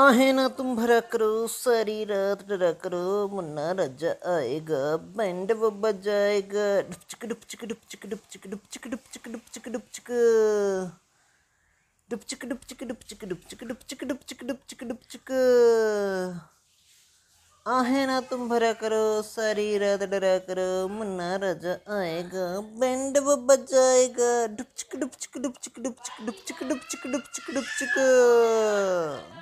आहे ना तुम भरा करो, सारी रात डरा करो, मुन्ना राजा आएगा, बैंड वो बजाएगा, डुपचिक डुपचिक डुपचिक डुपचिक डुपचिक डुपचिक डुपचिक डुपचिक डुपचिक डुपचिक डुपचिक डुपचिक डुपचिक डुपचिक डुपचिक डुपचिक। आहे ना तुम भरा करो, सारी रात डरा करो, मुन्ना राजा आएगा, बैंड वो बजाएगा, डुपचिक डुपचिक डुपचिक डुपचिक डुपचिक डुपचिक डुपचिक डुपचिक।